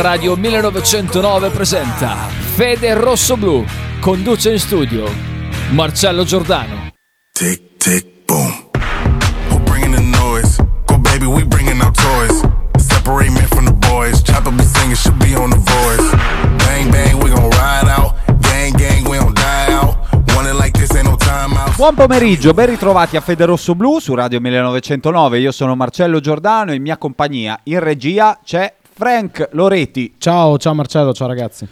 Radio 1909 presenta Fede Rosso Blu. Conduce in studio Marcello Giordano. Tic tic boom. We're bringing the noise. Go baby, we bringing our toys. Separate men from the boys. Chopper be singing, should be on the voice. Bang bang, we gon' ride out. Gang gang, we don't die out. Buon pomeriggio, ben ritrovati a Fede Rosso Blu su Radio 1909. Io sono Marcello Giordano e in mia compagnia in regia c'è Frank Loretti. Ciao Marcello, ciao ragazzi.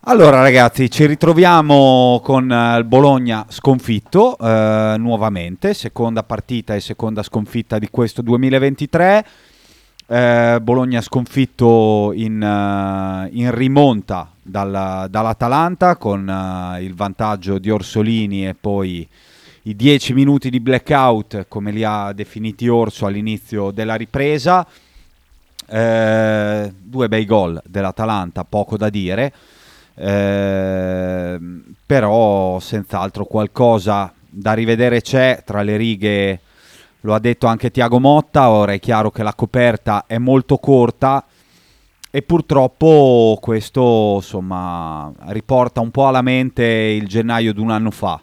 Allora ragazzi, ci ritroviamo con il Bologna sconfitto nuovamente, seconda partita e seconda sconfitta di questo 2023. Bologna sconfitto in rimonta dall'Atalanta con il vantaggio di Orsolini e poi i 10 minuti di blackout, come li ha definiti Orso all'inizio della ripresa. Due bei gol dell'Atalanta, poco da dire, però senz'altro qualcosa da rivedere c'è tra le righe. Lo ha detto anche Thiago Motta, ora è chiaro che la coperta è molto corta e purtroppo questo insomma riporta un po' alla mente il gennaio di un anno fa.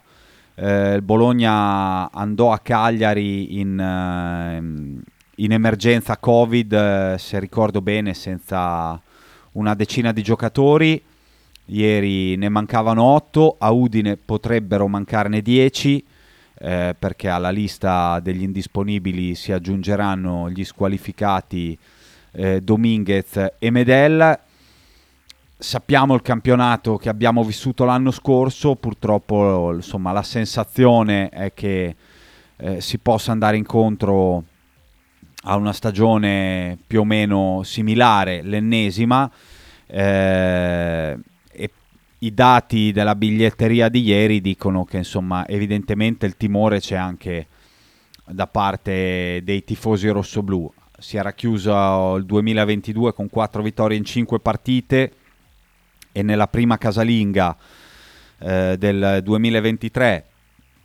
Il Bologna andò a Cagliari in emergenza Covid, se ricordo bene, senza una decina di giocatori. Ieri ne mancavano 8, a Udine potrebbero mancarne 10. Perché alla lista degli indisponibili si aggiungeranno gli squalificati Dominguez e Medel. Sappiamo il campionato che abbiamo vissuto l'anno scorso, purtroppo insomma la sensazione è che si possa andare incontro a una stagione più o meno similare, l'ennesima. I dati della biglietteria di ieri dicono che insomma evidentemente il timore c'è anche da parte dei tifosi rossoblù. Si era chiuso il 2022 con 4 vittorie in 5 partite e nella prima casalinga del 2023,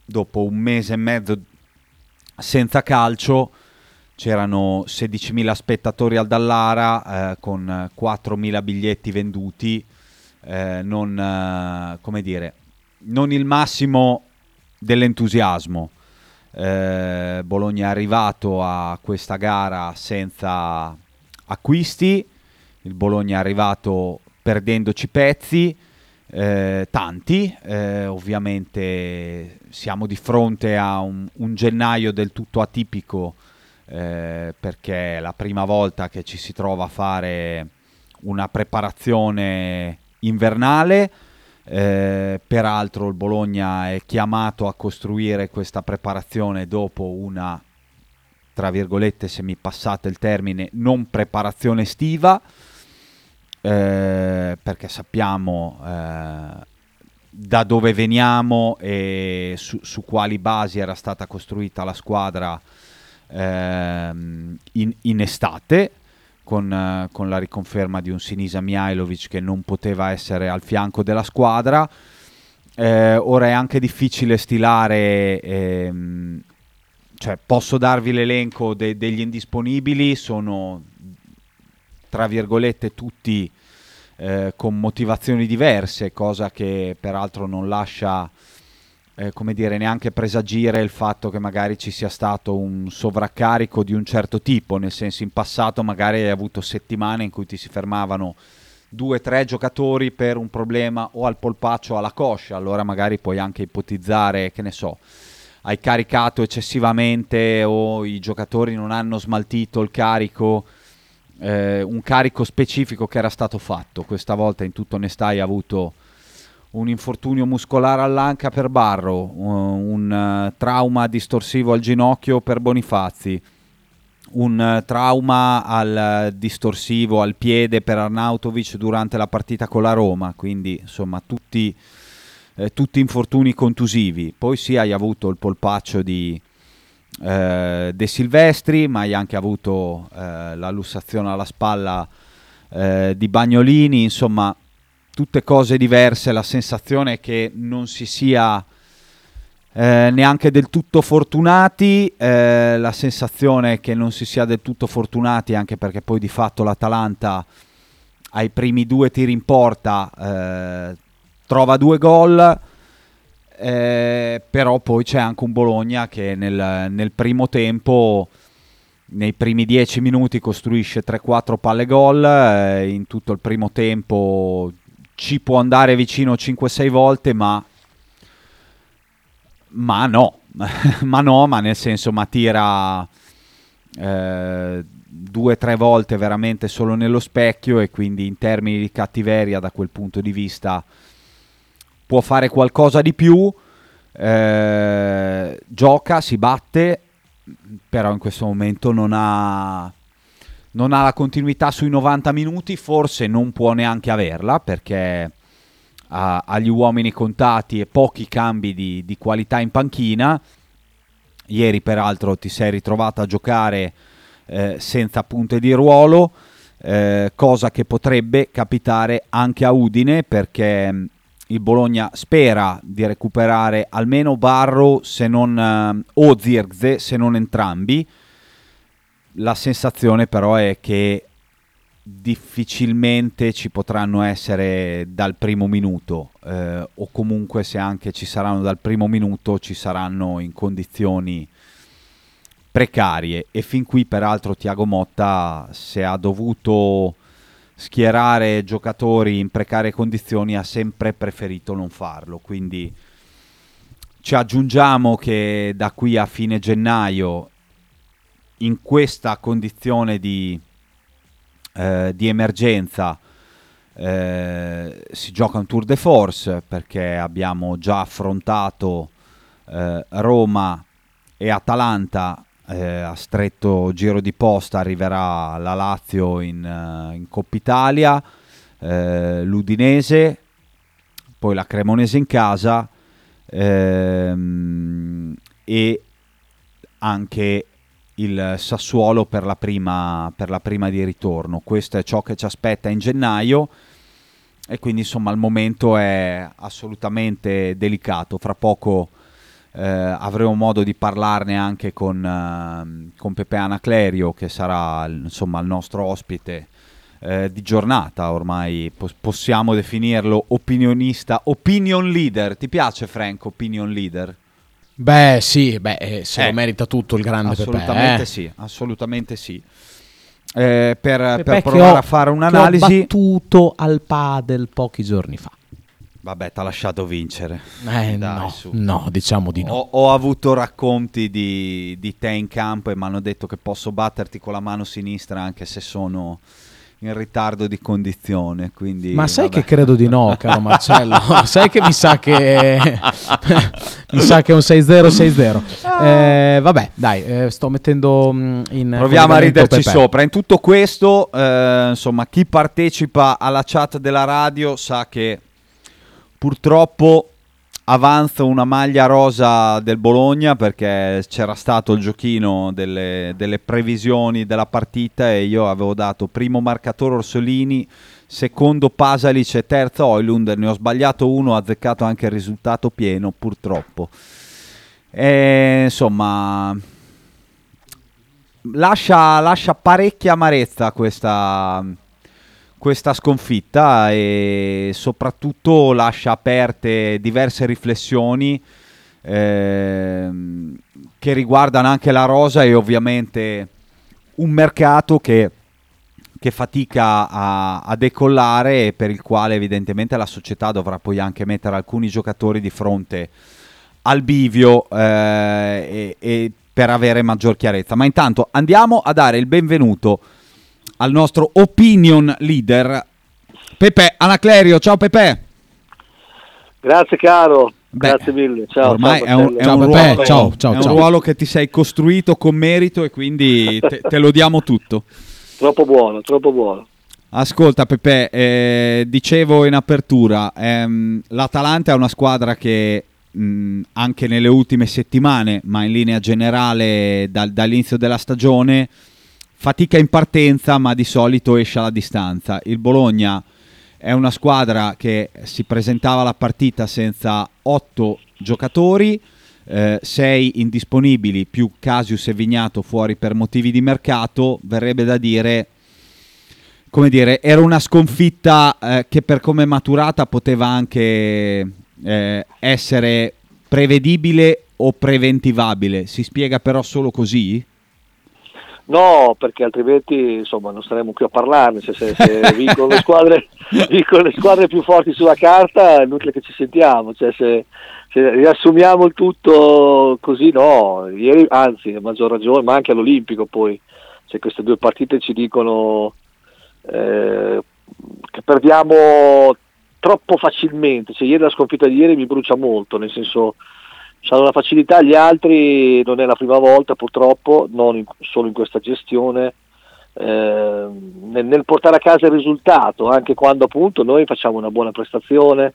dopo un mese e mezzo senza calcio, c'erano 16.000 spettatori al Dallara con 4.000 biglietti venduti. Non il massimo dell'entusiasmo. Bologna è arrivato a questa gara senza acquisti, il Bologna è arrivato perdendoci pezzi, tanti. Ovviamente siamo di fronte a un gennaio del tutto atipico, perché è la prima volta che ci si trova a fare una preparazione invernale. Peraltro il Bologna è chiamato a costruire questa preparazione dopo una, tra virgolette, se mi passate il termine, non preparazione estiva, perché sappiamo da dove veniamo e su quali basi era stata costruita la squadra in estate. Con la riconferma di un Sinisa Mihajlovic che non poteva essere al fianco della squadra, ora è anche difficile stilare, cioè posso darvi l'elenco degli indisponibili, sono tra virgolette tutti con motivazioni diverse, cosa che peraltro non lascia neanche presagire il fatto che magari ci sia stato un sovraccarico di un certo tipo, nel senso in passato magari hai avuto settimane in cui ti si fermavano 2-3 giocatori per un problema o al polpaccio o alla coscia, allora magari puoi anche ipotizzare, che ne so, hai caricato eccessivamente o i giocatori non hanno smaltito il carico, un carico specifico che era stato fatto. Questa volta in tutta onestà hai avuto un infortunio muscolare all'anca per Barrow, un trauma distorsivo al ginocchio per Bonifazi, un trauma al distorsivo al piede per Arnautovic durante la partita con la Roma, quindi insomma tutti infortuni contusivi. Poi sì, hai avuto il polpaccio di De Silvestri, ma hai anche avuto la lussazione alla spalla di Bagnolini, insomma tutte cose diverse. La sensazione è che non si sia neanche del tutto fortunati, anche perché poi di fatto l'Atalanta ai primi due tiri in porta trova due gol, però poi c'è anche un Bologna che nel primo tempo, nei primi 10 minuti, costruisce 3-4 palle gol, in tutto il primo tempo ci può andare vicino 5-6 volte, ma no, ma nel senso, ma tira 2-3 volte veramente solo nello specchio, e quindi in termini di cattiveria da quel punto di vista può fare qualcosa di più. Gioca, si batte, però in questo momento non ha la continuità sui 90 minuti, forse non può neanche averla, perché ha gli uomini contati e pochi cambi di qualità in panchina. Ieri peraltro ti sei ritrovato a giocare senza punte di ruolo, cosa che potrebbe capitare anche a Udine, perché il Bologna spera di recuperare almeno Barrow o Zirkzee, se non entrambi. La sensazione però è che difficilmente ci potranno essere dal primo minuto, o comunque, se anche ci saranno dal primo minuto, ci saranno in condizioni precarie. E fin qui peraltro Thiago Motta, se ha dovuto schierare giocatori in precarie condizioni, ha sempre preferito non farlo. Quindi ci aggiungiamo che da qui a fine gennaio, in questa condizione di emergenza, si gioca un tour de force, perché abbiamo già affrontato Roma e Atalanta. A stretto giro di posta arriverà la Lazio in Coppa Italia, l'Udinese, poi la Cremonese in casa, e anche il Sassuolo per la prima di ritorno. Questo è ciò che ci aspetta in gennaio, e quindi insomma il momento è assolutamente delicato. Fra poco avremo modo di parlarne anche con Pepe Anaclerio, che sarà insomma il nostro ospite di giornata. Ormai possiamo definirlo opinionista, opinion leader. Ti piace, Frank, opinion leader? Beh sì, se lo merita tutto il grande assolutamente Pepe, sì, assolutamente sì. Per provare a fare un'analisi, che ho battuto al padel pochi giorni fa. Vabbè, t'ha lasciato vincere. Dai, no, diciamo di no. Ho avuto racconti di te in campo e mi hanno detto che posso batterti con la mano sinistra anche se sono in ritardo di condizione, quindi. Ma sai che credo di no, caro Marcello. Sai che mi sa che è un 6-0. Vabbè, dai, sto mettendo in. Proviamo a riderci sopra. In tutto questo, insomma, chi partecipa alla chat della radio sa che purtroppo avanza una maglia rosa del Bologna, perché c'era stato il giochino delle previsioni della partita, e io avevo dato primo marcatore Orsolini, secondo Pasalic e terzo Højlund. Ne ho sbagliato uno, ho azzeccato anche il risultato pieno, purtroppo. E, insomma, lascia parecchia amarezza questa sconfitta, e soprattutto lascia aperte diverse riflessioni che riguardano anche la rosa e ovviamente un mercato che fatica a decollare, e per il quale evidentemente la società dovrà poi anche mettere alcuni giocatori di fronte al bivio e per avere maggior chiarezza. Ma intanto andiamo a dare il benvenuto al nostro opinion leader Pepe Anaclerio. Ciao Pepe. Grazie caro. Grazie mille. Ciao. Ormai ciao, è un ruolo che ti sei costruito con merito, e quindi te lo diamo tutto. Troppo buono. Ascolta Pepe, dicevo in apertura, l'Atalanta è una squadra che anche nelle ultime settimane, ma in linea generale dall'inizio della stagione, fatica in partenza, ma di solito esce alla distanza. Il Bologna è una squadra che si presentava alla partita senza 8 giocatori, 6 indisponibili più Casius e Vignato fuori per motivi di mercato. Verrebbe da dire, come dire, era una sconfitta che per come maturata poteva anche essere prevedibile o preventivabile. Si spiega però solo così? No, perché altrimenti insomma non staremmo qui a parlarne, cioè, se vincono le squadre più forti sulla carta è inutile che ci sentiamo, cioè, se riassumiamo il tutto così, no. Ieri, anzi, a maggior ragione, ma anche all'Olimpico poi, cioè, queste due partite ci dicono che perdiamo troppo facilmente, cioè, ieri la sconfitta di ieri mi brucia molto, nel senso hanno una facilità gli altri, non è la prima volta purtroppo, solo in questa gestione, nel portare a casa il risultato, anche quando appunto noi facciamo una buona prestazione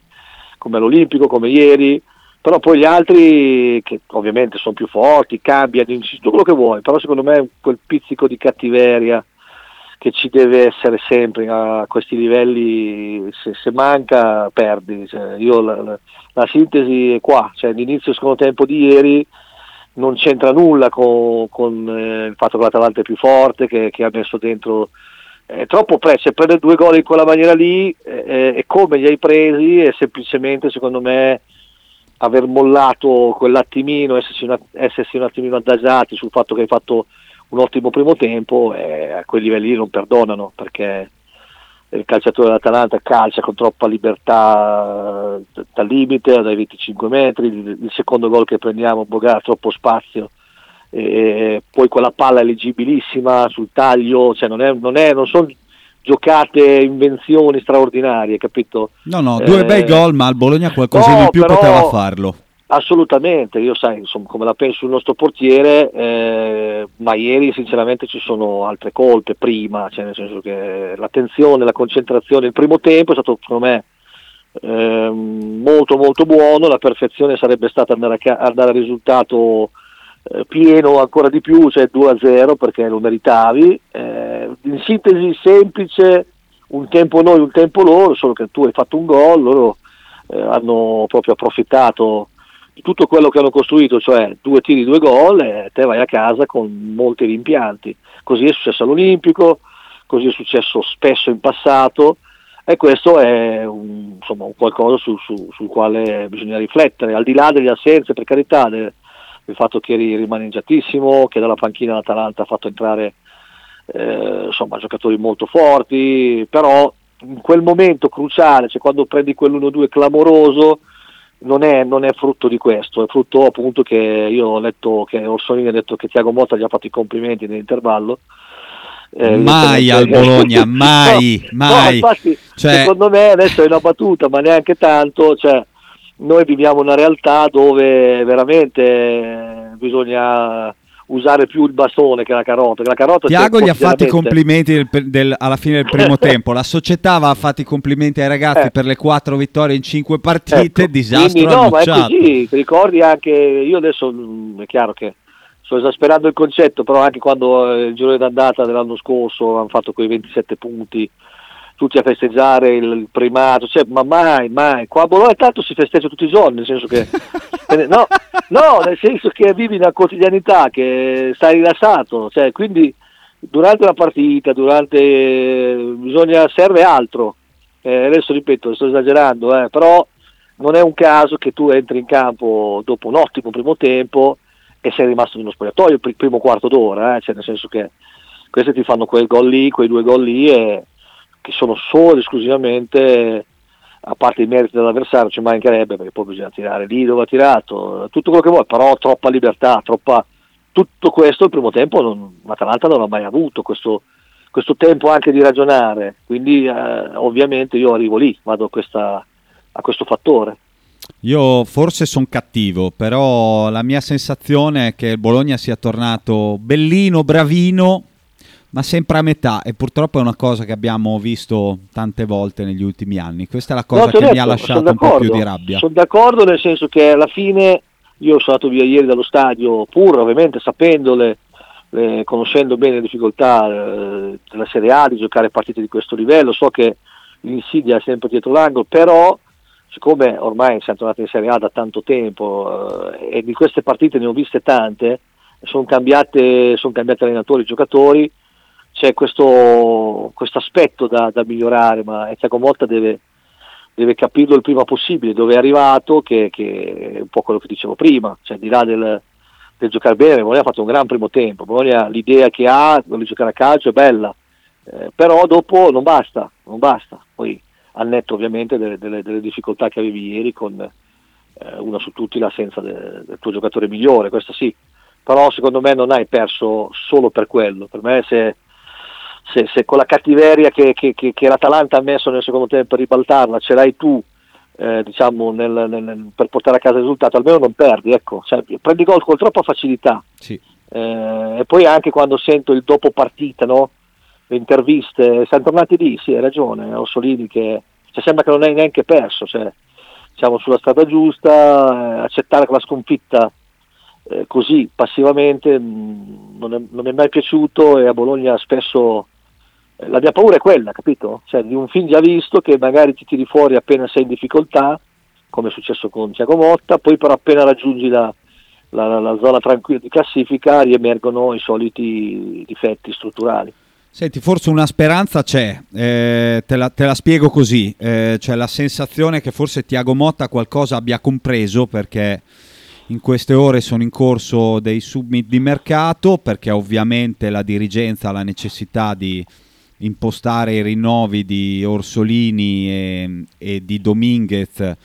come all'Olimpico, come ieri, però poi gli altri, che ovviamente sono più forti, cambiano, tutto quello che vuoi, però secondo me quel pizzico di cattiveria che ci deve essere sempre a questi livelli, se manca perdi, cioè, io la sintesi è qua, cioè, l'inizio del secondo tempo di ieri non c'entra nulla con il fatto che l'Atalanta è più forte, che ha messo dentro troppo presto, prendere due gol in quella maniera lì e come li hai presi, e semplicemente secondo me aver mollato quell'attimino, essersi un attimino adagiati sul fatto che hai fatto un ottimo primo tempo, e a quei livelli non perdonano, perché il calciatore dell'Atalanta calcia con troppa libertà dal limite, dai 25 metri, il secondo gol che prendiamo ha troppo spazio, e poi quella palla è leggibilissima sul taglio, cioè non sono giocate, invenzioni straordinarie, capito? No, due bei gol, ma il Bologna qualcosa di più poteva farlo. Assolutamente, io sai insomma come la penso il nostro portiere, ma ieri sinceramente ci sono altre colpe prima, cioè nel senso che l'attenzione, la concentrazione, il primo tempo è stato secondo me molto molto buono, la perfezione sarebbe stata andare al risultato pieno ancora di più, cioè 2-0 perché lo meritavi, in sintesi semplice, un tempo noi, un tempo loro, solo che tu hai fatto un gol, loro hanno proprio approfittato tutto quello che hanno costruito, cioè due tiri, due gol, e te vai a casa con molti rimpianti. Così è successo all'Olimpico, così è successo spesso in passato, e questo è un qualcosa sul quale bisogna riflettere, al di là delle assenze, per carità, del fatto che eri rimaneggiatissimo, che dalla panchina l'Atalanta ha fatto entrare giocatori molto forti, però in quel momento cruciale, cioè quando prendi quell'1-2 clamoroso, non è frutto di questo, è frutto appunto che io ho letto che Orsolini ha detto che Thiago Motta gli ha fatto i complimenti nell'intervallo. Mai al Bologna, mai. No, infatti, cioè, secondo me adesso è una battuta, ma neanche tanto, cioè, noi viviamo una realtà dove veramente bisogna usare più il bastone che la carota. Thiago gli ha fatto i complimenti alla fine del primo tempo, la società va a fare i complimenti ai ragazzi per le 4 vittorie in 5 partite, ecco, disastro annunciato. Ma è così, ti ricordi anche, io adesso è chiaro che sto esasperando il concetto, però anche quando il girone d'andata dell'anno scorso hanno fatto quei 27 punti, tutti a festeggiare il primato, cioè, ma mai, qua a Bologna tanto si festeggia tutti i giorni, nel senso che no, nel senso che vivi una quotidianità, che stai rilassato, cioè, quindi durante la partita, serve altro, adesso ripeto, sto esagerando, però non è un caso che tu entri in campo dopo un ottimo primo tempo e sei rimasto nello spogliatoio il primo quarto d'ora, cioè, nel senso che questi ti fanno quel gol lì, quei due gol lì, e che sono solo ed esclusivamente, a parte i meriti dell'avversario, ci mancherebbe, perché poi bisogna tirare lì dove ha tirato, tutto quello che vuoi, però troppa libertà, tutto questo il primo tempo l'Atalanta non ha mai avuto, questo tempo anche di ragionare, quindi ovviamente io arrivo lì, vado a questo fattore. Io forse sono cattivo, però la mia sensazione è che il Bologna sia tornato bellino, bravino, ma sempre a metà, e purtroppo è una cosa che abbiamo visto tante volte negli ultimi anni. Questa è la cosa che mi ha lasciato un po' più di rabbia. Sono d'accordo, nel senso che alla fine io sono andato via ieri dallo stadio, pur ovviamente sapendole, conoscendo bene le difficoltà della Serie A di giocare partite di questo livello, so che l'insidia è sempre dietro l'angolo, però siccome ormai siamo tornati in Serie A da tanto tempo e di queste partite ne ho viste tante, sono cambiati allenatori, giocatori, c'è questo aspetto da migliorare, ma Thiago Motta deve capirlo il prima possibile, dove è arrivato, che è un po' quello che dicevo prima, cioè al di là del giocare bene, Bologna ha fatto un gran primo tempo, Bologna l'idea che ha di giocare a calcio è bella, però dopo non basta, poi al netto ovviamente delle difficoltà che avevi ieri con una su tutti l'assenza del tuo giocatore migliore, questo sì, però secondo me non hai perso solo per quello, per me se con la cattiveria che l'Atalanta ha messo nel secondo tempo per ribaltarla ce l'hai tu, diciamo per portare a casa il risultato, almeno non perdi, ecco, cioè, prendi gol con troppa facilità, sì. E poi anche quando sento il dopo partita, no? Le interviste, siamo tornati lì, sì, hai ragione, Orsolini che sembra che non hai neanche perso, cioè, siamo sulla strada giusta, accettare quella sconfitta così passivamente non è mai piaciuto, e a Bologna spesso la mia paura è quella, capito? Cioè di un film già visto che magari ti tiri fuori appena sei in difficoltà, come è successo con Thiago Motta, poi però appena raggiungi la zona tranquilla di classifica riemergono i soliti difetti strutturali. Senti, forse una speranza c'è, te la spiego così, cioè la sensazione che forse Thiago Motta qualcosa abbia compreso, perché in queste ore sono in corso dei summit di mercato, perché ovviamente la dirigenza ha la necessità di impostare i rinnovi di Orsolini e di Dominguez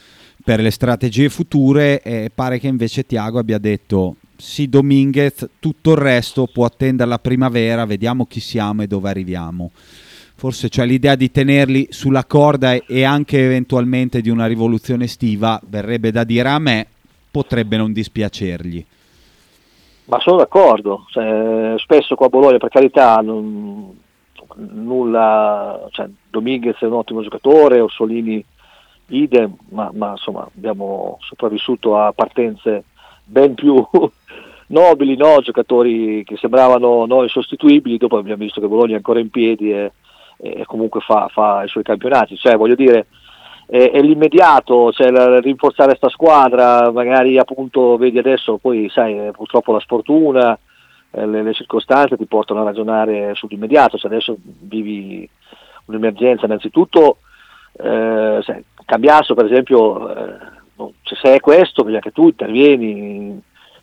per le strategie future, e pare che invece Thiago abbia detto sì, Dominguez, tutto il resto può attendere la primavera, vediamo chi siamo e dove arriviamo. Forse c'è l'idea di tenerli sulla corda e anche eventualmente di una rivoluzione estiva, verrebbe da dire a me, potrebbe non dispiacergli. Ma sono d'accordo, cioè, spesso qua a Bologna, per carità, nulla, cioè, Dominguez è un ottimo giocatore, Orsolini idem, ma insomma abbiamo sopravvissuto a partenze ben più nobili, no? Giocatori che sembravano, no, insostituibili, dopo abbiamo visto che Bologna è ancora in piedi e comunque fa i suoi campionati, cioè voglio dire, è l'immediato, cioè rinforzare sta squadra, magari appunto vedi adesso, poi sai purtroppo la sfortuna, le circostanze ti portano a ragionare sull'immediato, cioè adesso vivi un'emergenza innanzitutto, Cambiaso per esempio, cioè, se è questo perché anche tu intervieni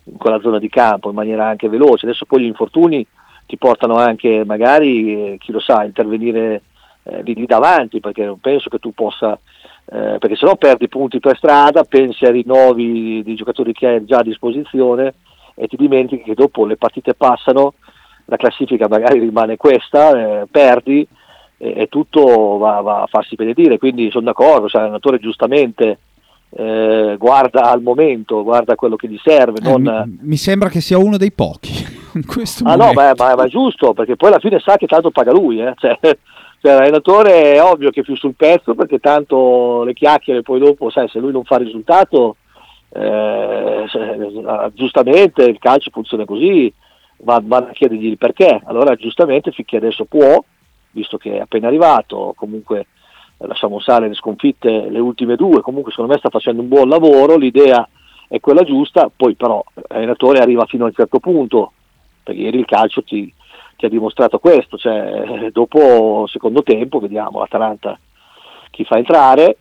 in quella zona di campo in maniera anche veloce, adesso poi gli infortuni ti portano anche magari, chi lo sa, intervenire lì davanti, perché non penso che tu possa, perché sennò perdi punti per strada, pensi ai rinnovi di giocatori che hai già a disposizione e ti dimentichi che dopo le partite passano, la classifica magari rimane questa, perdi e tutto va a farsi benedire, quindi sono d'accordo, cioè, l'allenatore giustamente guarda al momento, guarda quello che gli serve, mi sembra che sia uno dei pochi in questo momento. No, ma è giusto, perché poi alla fine sa che tanto paga lui, Cioè, l'allenatore è ovvio che è più sul pezzo, perché tanto le chiacchiere poi dopo, sai, se lui non fa risultato, giustamente il calcio funziona così, vanno a chiedergli il perché, allora giustamente finché adesso può, visto che è appena arrivato, comunque lasciamo stare le sconfitte, le ultime due, comunque secondo me sta facendo un buon lavoro, l'idea è quella giusta, poi però l'allenatore arriva fino a un certo punto, perché ieri il calcio ti ha dimostrato questo, cioè dopo secondo tempo vediamo l'Atalanta chi fa entrare,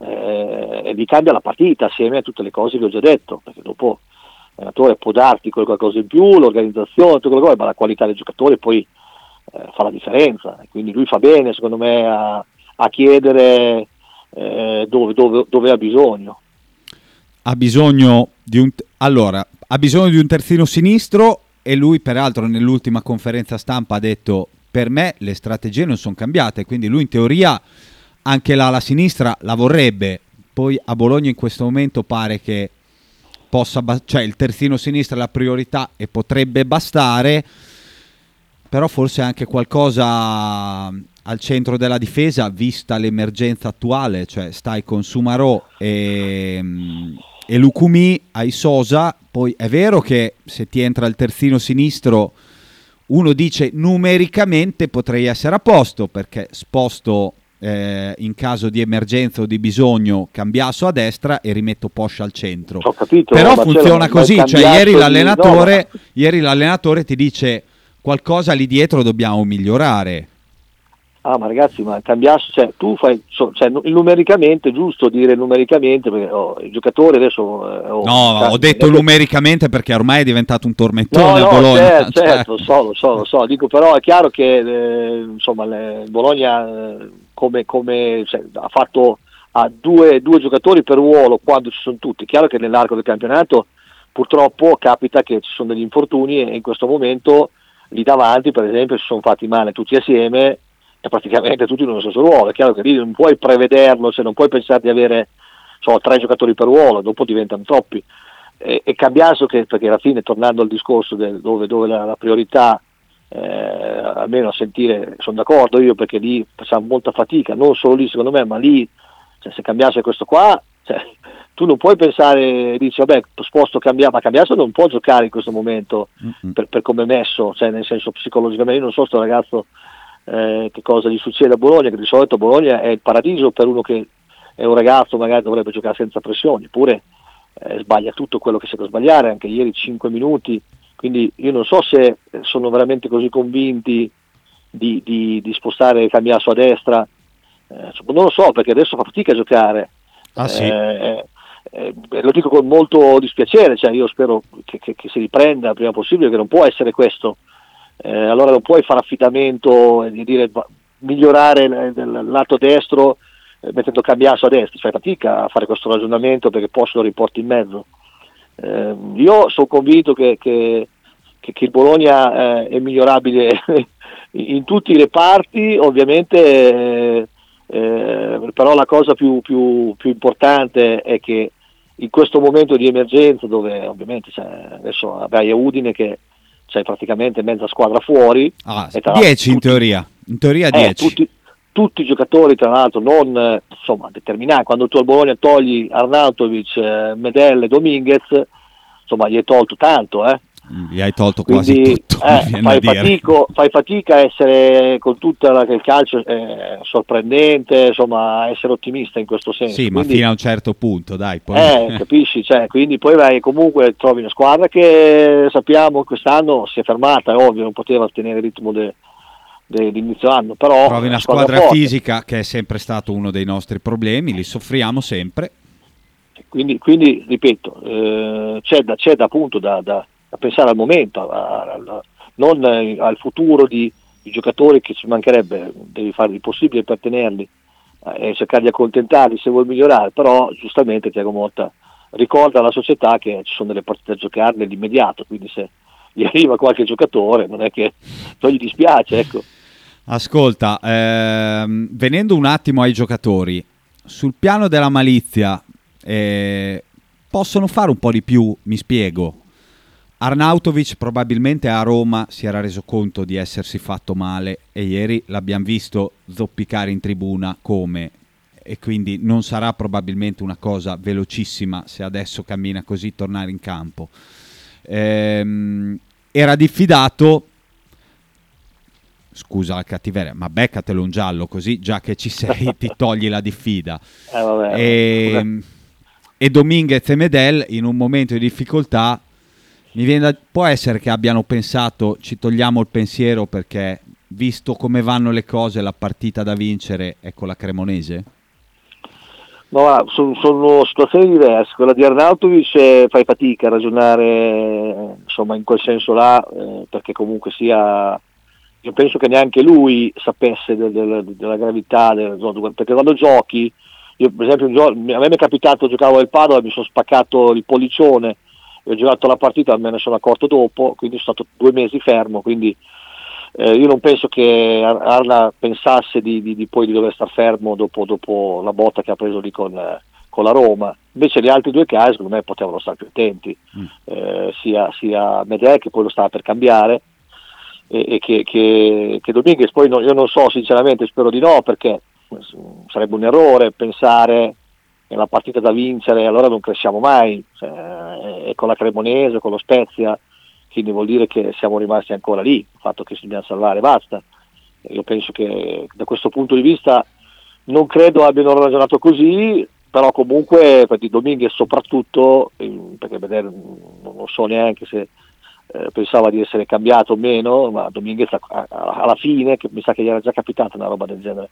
e gli cambia la partita assieme a tutte le cose che ho già detto, perché dopo l'allenatore può darti qualcosa in più, l'organizzazione, tutto quello, ma la qualità del giocatore poi fa la differenza, quindi lui fa bene secondo me a chiedere dove ha bisogno. Ha bisogno di un terzino sinistro, e lui peraltro nell'ultima conferenza stampa ha detto per me le strategie non sono cambiate, quindi lui in teoria anche l'ala sinistra la vorrebbe, poi a Bologna in questo momento pare che possa, cioè il terzino sinistra è la priorità e potrebbe bastare, però forse anche qualcosa al centro della difesa vista l'emergenza attuale, cioè stai con Sumarò e Lukumi, hai Sosa, poi è vero che se ti entra il terzino sinistro uno dice numericamente potrei essere a posto, perché sposto in caso di emergenza o di bisogno Cambiaso a destra e rimetto Poscia al centro. Ho capito, però funziona così, cioè ieri l'allenatore ti dice qualcosa lì dietro dobbiamo migliorare. Ah, ma ragazzi, ma Cambiaso, cioè, tu fai, cioè, numericamente, giusto dire numericamente, perché il giocatore adesso... ho detto numericamente perché ormai è diventato un tormentone a Bologna. Certo, lo so, dico, però è chiaro che Bologna ha fatto a due giocatori per ruolo quando ci sono tutti. È chiaro che nell'arco del campionato purtroppo capita che ci sono degli infortuni e in questo momento lì davanti, per esempio, si sono fatti male tutti assieme, e praticamente tutti nello stesso ruolo. È chiaro che lì non puoi prevederlo, non puoi pensare di avere 3 giocatori per ruolo, dopo diventano troppi. E Cambiaso, perché alla fine, tornando al discorso dove la priorità, almeno a sentire, sono d'accordo io, perché lì facciamo molta fatica, non solo lì secondo me, ma lì, se Cambiaso è questo qua, tu non puoi pensare, dici vabbè sposto Cambiaso, ma Cambiaso non può giocare in questo momento, per come è messo, nel senso psicologicamente. Io non so sto ragazzo che cosa gli succede a Bologna, che di solito Bologna è il paradiso per uno che è un ragazzo, magari dovrebbe giocare senza pressioni, eppure sbaglia tutto quello che c'è da sbagliare, anche ieri 5 minuti, quindi io non so se sono veramente così convinti di spostare Cambiaso a destra, non lo so, perché adesso fa fatica a giocare. Lo dico con molto dispiacere, io spero che si riprenda il prima possibile, che non può essere questo. Allora non puoi fare affidamento e dire migliorare il lato destro mettendo Cambiaso a destra, fai fatica a fare questo ragionamento, perché poi se lo riporti in mezzo. Io sono convinto che il Bologna è migliorabile in tutti i reparti, ovviamente, però la cosa più importante è che in questo momento di emergenza, dove ovviamente adesso vai a Udine che c'è praticamente mezza squadra fuori, 10 in teoria 10, tutti i giocatori, tra l'altro, non determinati. Quando tu al Bologna togli Arnautovic, Medel e Dominguez, gli hai tolto tanto, gli hai tolto quasi. Quindi, tutto, fai fatica a essere con il calcio sorprendente, a essere ottimista in questo senso. Sì, quindi, ma fino a un certo punto, dai, poi capisci, quindi poi vai, comunque trovi una squadra che sappiamo quest'anno si è fermata, è ovvio, non poteva tenere il ritmo dell'inizio anno, però trovi una squadra fisica, che è sempre stato uno dei nostri problemi, li soffriamo sempre. Quindi ripeto, c'è da pensare al momento, non al futuro di giocatori che ci mancherebbe, devi fare il possibile per tenerli e cercare di accontentarli se vuoi migliorare, però giustamente Thiago Motta ricorda alla società che ci sono delle partite da giocare nell'immediato, quindi se gli arriva qualche giocatore non è che non gli dispiace, ecco. Ascolta, venendo un attimo ai giocatori, sul piano della malizia possono fare un po' di più, mi spiego. Arnautovic probabilmente a Roma si era reso conto di essersi fatto male e ieri l'abbiamo visto zoppicare in tribuna e quindi non sarà probabilmente una cosa velocissima, se adesso cammina così, tornare in campo. Era diffidato, scusa la cattiveria, ma beccatelo un giallo, così già che ci sei ti togli la diffida. E Dominguez e Medel in un momento di difficoltà, può essere che abbiano pensato ci togliamo il pensiero perché, visto come vanno le cose, la partita da vincere è con la Cremonese? No, sono situazioni diverse. Quella di Arnautovic fai fatica a ragionare in quel senso là, perché comunque sia, io penso che neanche lui sapesse della gravità, perché quando giochi, io per esempio a me mi è capitato, giocavo al Padova, mi sono spaccato il pollicione, ho giocato la partita, me ne sono accorto dopo, quindi sono stato 2 mesi fermo, quindi io non penso che Arna pensasse di dover star fermo dopo la botta che ha preso lì con la Roma. Invece gli altri 2 casi secondo me potevano stare più attenti, sia Medel, che poi lo stava per cambiare, e che Dominguez. Poi io non so, sinceramente spero di no, perché sarebbe un errore pensare la partita da vincere, allora non cresciamo mai, e con la Cremonese, con lo Spezia, quindi vuol dire che siamo rimasti ancora lì, il fatto che ci dobbiamo salvare, basta. Io penso che da questo punto di vista non credo abbiano ragionato così, però comunque per Dominguez soprattutto, perché non so neanche se pensava di essere cambiato o meno, ma Dominguez alla fine, che mi sa che gli era già capitata una roba del genere,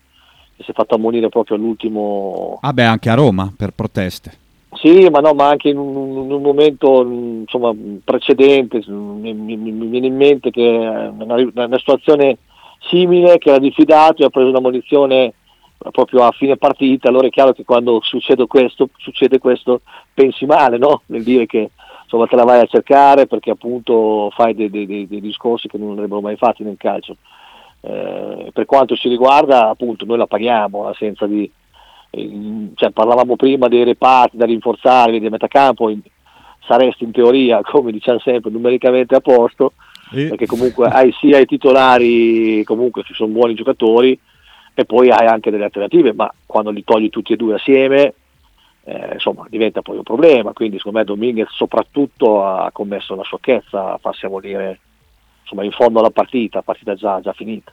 che si è fatto ammonire proprio all'ultimo. Ah beh, anche a Roma per proteste. Sì, ma no, ma anche in un momento insomma precedente, mi viene in mente che una situazione simile, che era diffidato e ha preso una ammonizione proprio a fine partita. Allora è chiaro che quando succede questo pensi male, no? Nel dire che insomma te la vai a cercare, perché appunto fai dei discorsi che non andrebbero mai fatti nel calcio. Per quanto ci riguarda, appunto, noi la paghiamo l'assenza di cioè, parlavamo prima dei reparti da rinforzare, di metacampo, saresti in teoria, come diciamo sempre, numericamente a posto, perché comunque hai sia i titolari, comunque ci sono buoni giocatori, e poi hai anche delle alternative, ma quando li togli tutti e due assieme insomma diventa poi un problema. Quindi secondo me Dominguez soprattutto ha commesso una sciocchezza a farsi ammonire insomma in fondo alla partita già finita.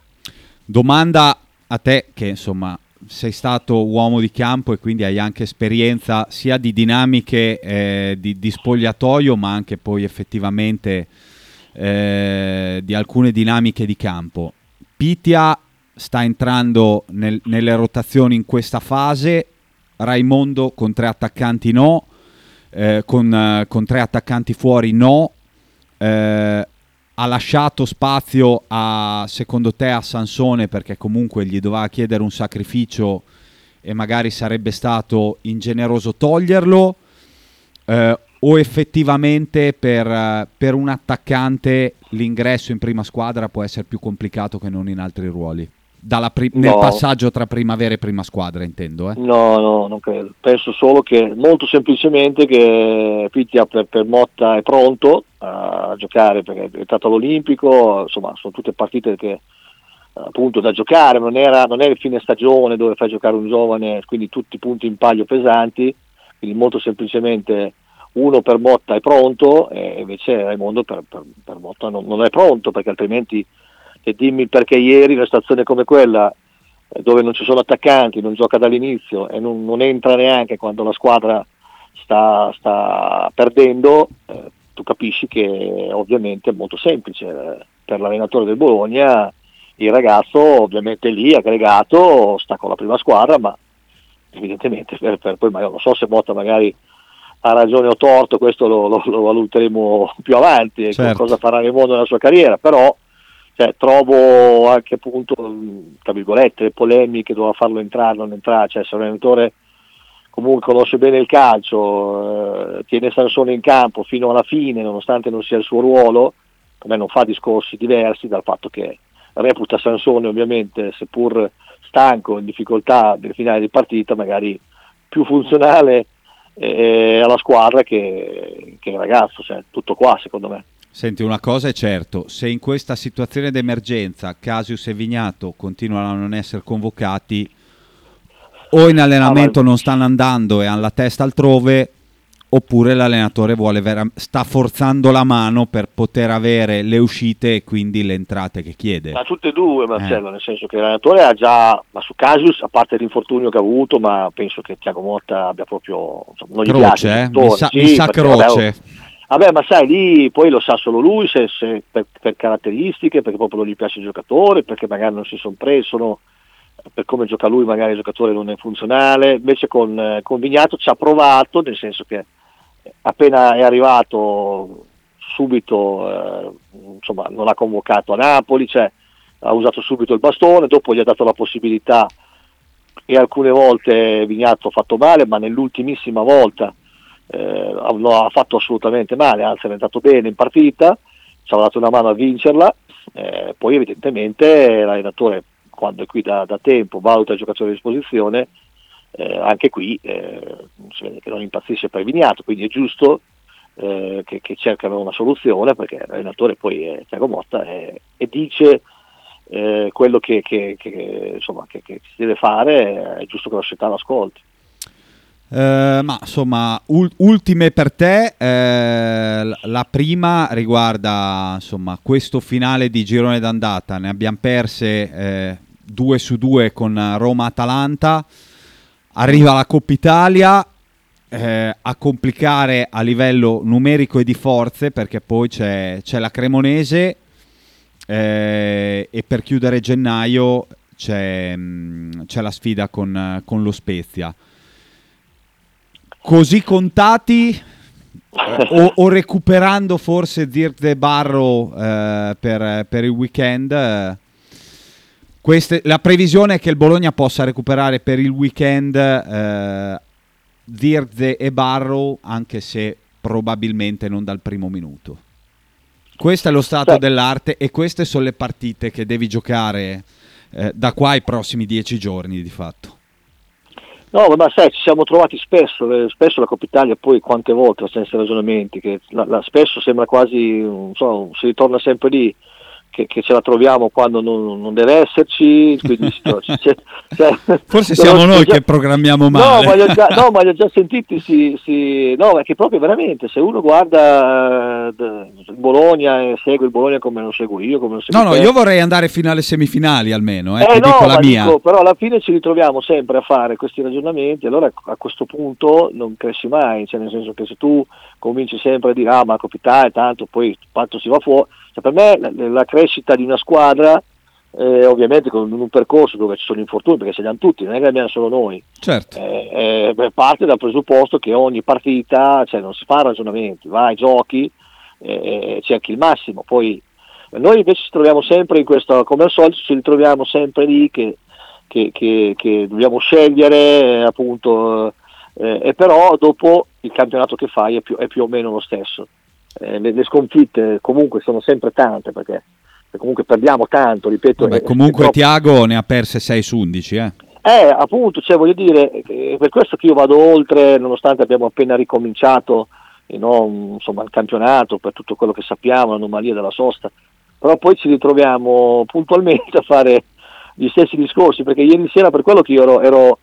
Domanda a te, che insomma sei stato uomo di campo e quindi hai anche esperienza sia di dinamiche di spogliatoio, ma anche poi effettivamente di alcune dinamiche di campo. Pitia sta entrando nelle rotazioni in questa fase, Raimondo con tre attaccanti no, con tre attaccanti fuori no, ha lasciato spazio secondo te a Sansone, perché comunque gli doveva chiedere un sacrificio e magari sarebbe stato ingeneroso toglierlo, o effettivamente per un attaccante l'ingresso in prima squadra può essere più complicato che non in altri ruoli? Nel passaggio tra primavera e prima squadra intendo. No, non credo. Penso solo che molto semplicemente che Pitia per Motta è pronto a giocare, perché è stato all'Olimpico, insomma sono tutte partite che appunto da giocare, non era il fine stagione dove fai giocare un giovane, quindi tutti i punti in palio pesanti, quindi molto semplicemente uno per Motta è pronto e invece Raimondo per Motta non è pronto, perché altrimenti, e dimmi perché ieri una situazione come quella, dove non ci sono attaccanti, non gioca dall'inizio e non entra neanche quando la squadra sta perdendo, tu capisci che ovviamente è molto semplice per l'allenatore del Bologna. Il ragazzo ovviamente lì aggregato sta con la prima squadra, ma evidentemente poi ma io non so se Motta magari ha ragione o torto, questo lo valuteremo più avanti, e certo, cosa farà nel mondo della sua carriera, però cioè, trovo anche appunto tra virgolette le polemiche, doveva farlo entrare, non entrare, cioè se un allenatore comunque conosce bene il calcio, tiene Sansone in campo fino alla fine nonostante non sia il suo ruolo, per me non fa discorsi diversi dal fatto che reputa Sansone ovviamente, seppur stanco, in difficoltà del finale di partita, magari più funzionale alla squadra che il ragazzo, cioè, tutto qua secondo me. Senti, una cosa è certo, se in questa situazione d'emergenza Casius e Vignato continuano a non essere convocati, o in allenamento non stanno andando e hanno la testa altrove, oppure l'allenatore vuole sta forzando la mano per poter avere le uscite e quindi le entrate che chiede. Ma tutte e due, Marcello, nel senso che l'allenatore ha già, ma su Casius, a parte l'infortunio che ha avuto, ma penso che Thiago Motta abbia proprio, insomma, non gli croce, piace. Mi sa croce. Vabbè, ma sai, lì poi lo sa solo lui, se per caratteristiche, perché proprio non gli piace il giocatore, perché magari non si sono preso, per come gioca lui magari il giocatore non è funzionale. Invece con Vignato ci ha provato, nel senso che appena è arrivato subito insomma non l'ha convocato a Napoli, cioè ha usato subito il bastone, dopo gli ha dato la possibilità e alcune volte Vignato ha fatto male, ma nell'ultimissima volta non ha fatto assolutamente male, anzi è andato bene in partita, ci ha dato una mano a vincerla, poi evidentemente l'allenatore, quando è qui da tempo, valuta il giocatore a disposizione, anche qui si vede che non impazzisce per Vignato, quindi è giusto che cercano una soluzione, perché l'allenatore poi è Thiago Motta e dice quello che si deve fare, è giusto che la società lo ascolti. Ma insomma ultime per te, la prima riguarda insomma questo finale di girone d'andata, ne abbiamo perse 2-2 con Roma-Atalanta, arriva la Coppa Italia, a complicare a livello numerico e di forze, perché poi c'è la Cremonese, e per chiudere gennaio c'è la sfida con lo Spezia. Così contati o recuperando forse Zirkzee, Barrow per il weekend, la previsione è che il Bologna possa recuperare per il weekend Zirkzee e Barrow, anche se probabilmente non dal primo minuto. Questo è lo stato dell'arte e queste sono le partite che devi giocare da qua ai prossimi 10 giorni di fatto. No, ma sai, ci siamo trovati spesso la Coppa Italia, poi quante volte senza ragionamenti, che spesso sembra quasi, non so, si ritorna sempre lì, che ce la troviamo quando non deve esserci, quindi forse siamo noi che programmiamo male. Ma li ho già sentiti, sì, no, perché proprio veramente, se uno guarda Bologna e segue il Bologna come lo seguo io, come lo seguo te. Io vorrei andare fino alle semifinali almeno, dico la mia. Dico, però alla fine ci ritroviamo sempre a fare questi ragionamenti, allora a questo punto non cresci mai, nel senso che se tu cominci sempre a dire ma Coppa Italia, tanto poi quanto si va fuori, per me la crescita di una squadra, ovviamente con un percorso dove ci sono infortuni, perché ce li hanno tutti, non è che li abbiamo solo noi, certo. Parte dal presupposto che ogni partita, non si fa ragionamenti, vai, giochi, cerchi il massimo. Poi noi invece ci troviamo sempre in questo, come al solito ci ritroviamo sempre lì che dobbiamo scegliere, appunto, e però dopo il campionato che fai è più o meno lo stesso. Le sconfitte comunque sono sempre tante, perché comunque perdiamo tanto, ripeto. Comunque Thiago ne ha perse 6/11. Appunto, voglio dire, è per questo che io vado oltre, nonostante abbiamo appena ricominciato il campionato, per tutto quello che sappiamo, l'anomalia della sosta, però poi ci ritroviamo puntualmente a fare gli stessi discorsi, perché ieri sera, per quello che io ero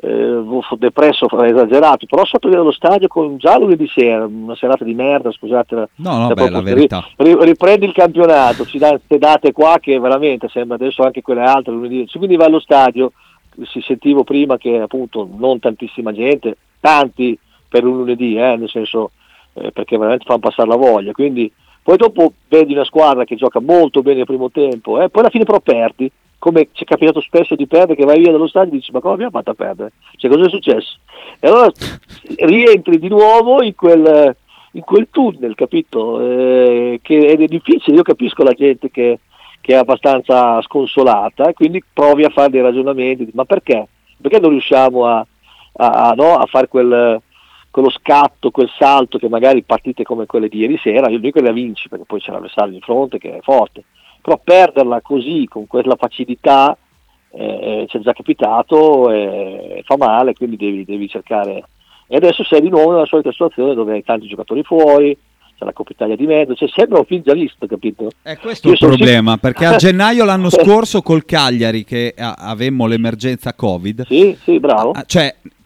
depresso, esagerato, però sotto dello stadio con già lunedì sera, una serata di merda, scusate, la verità. Riprendi il campionato, ci dà queste date qua che veramente sembra adesso anche quelle altre, lunedì, quindi va allo stadio, si sentivo prima che appunto non tantissima gente, tanti per un lunedì, nel senso, perché veramente fanno passare la voglia, quindi poi dopo vedi una squadra che gioca molto bene il primo tempo, poi alla fine però perdi, come ci è capitato spesso di perdere, che vai via dallo stadio e dici ma come abbiamo fatto a perdere? Cosa è successo? E allora rientri di nuovo in quel tunnel, capito? Che è difficile, io capisco la gente che è abbastanza sconsolata, quindi provi a fare dei ragionamenti, ma perché? Perché non riusciamo a fare quello scatto, quel salto che magari partite come quelle di ieri sera, io dico che la vinci, perché poi c'è l'avversario di fronte che è forte, però perderla così, con quella facilità, ci è già capitato, fa male, quindi devi cercare. E adesso sei di nuovo nella solita situazione dove hai tanti giocatori fuori, c'è la Coppa Italia di mezzo, c'è sempre un film già visto, capito? Questo è il problema, perché a gennaio l'anno scorso col Cagliari, che avemmo l'emergenza Covid, sì, bravo.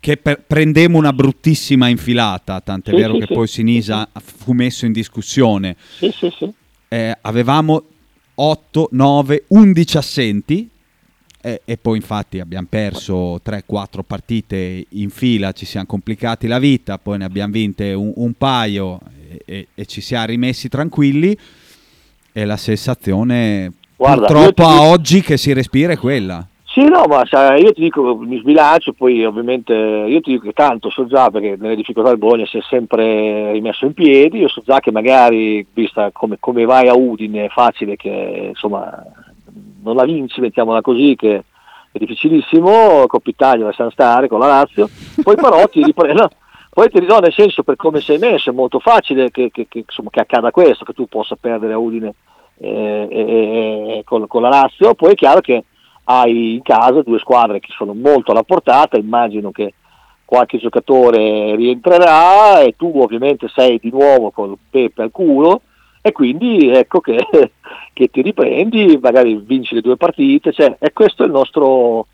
Che prendemmo una bruttissima infilata, tant'è vero che poi Sinisa fu messo in discussione. Sì. Avevamo 8, 9, 11 assenti e poi infatti abbiamo perso 3-4 partite in fila, ci siamo complicati la vita, poi ne abbiamo vinte un paio e ci siamo rimessi tranquilli, e la sensazione, guarda, purtroppo a oggi che si respira è quella. Sì, no, ma io ti dico, mi sbilancio, poi ovviamente io ti dico che tanto so già, perché nelle difficoltà del Bologna si è sempre rimesso in piedi, io so già che magari, vista come vai a Udine, è facile che insomma non la vinci, mettiamola così, che è difficilissimo, Coppa Italia lasciamo stare con la Lazio, poi però ti riprendo, poi ti ridò, nel senso, per come sei messo è molto facile che accada questo, che tu possa perdere a Udine con la Lazio, poi è chiaro che hai in casa due squadre che sono molto alla portata, immagino che qualche giocatore rientrerà e tu ovviamente sei di nuovo col Pepe al culo, e quindi ecco che ti riprendi, magari vinci le due partite, e questo è il nostro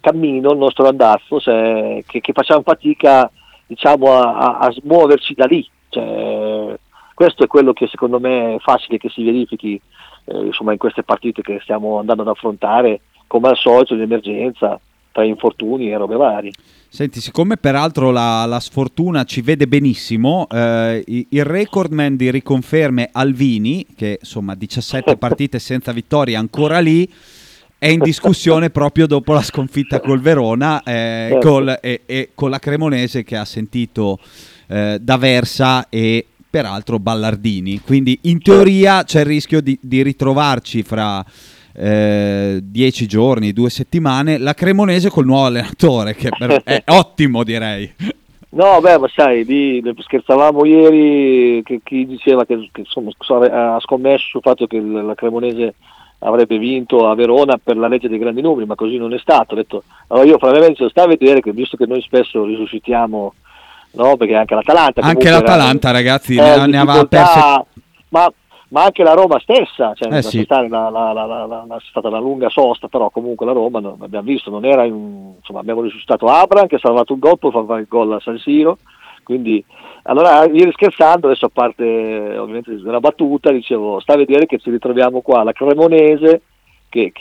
cammino, il nostro andazzo, che facciamo fatica, diciamo, a smuoverci da lì, questo è quello che secondo me è facile che si verifichi in queste partite che stiamo andando ad affrontare, come al solito, l'emergenza, tra infortuni e robe varie. Senti, siccome peraltro la sfortuna ci vede benissimo, il recordman di riconferme Alvini, che insomma 17 partite senza vittoria ancora lì, è in discussione proprio dopo la sconfitta col Verona con la Cremonese, che ha sentito D'Aversa e peraltro Ballardini. Quindi in teoria c'è il rischio di ritrovarci fra 10 giorni, 2 settimane, la Cremonese col nuovo allenatore, che è ottimo, direi. No, beh, ma sai, scherzavamo ieri che chi diceva che insomma, ha scommesso sul fatto che la Cremonese avrebbe vinto a Verona per la legge dei grandi numeri, ma così non è stato. Ho detto, allora io francamente sta a vedere, che visto che noi spesso risuscitiamo, no, perché anche l'Atalanta ragazzi ne aveva perso, ma anche la Roma stessa, cioè sì, è stata una lunga sosta, però comunque la Roma, abbiamo visto, non era insomma, abbiamo risuscitato Abraham, che ha salvato un gol, poi fa il gol a San Siro. Quindi allora ieri, scherzando, adesso a parte ovviamente una battuta, dicevo, sta a vedere che ci ritroviamo qua la Cremonese che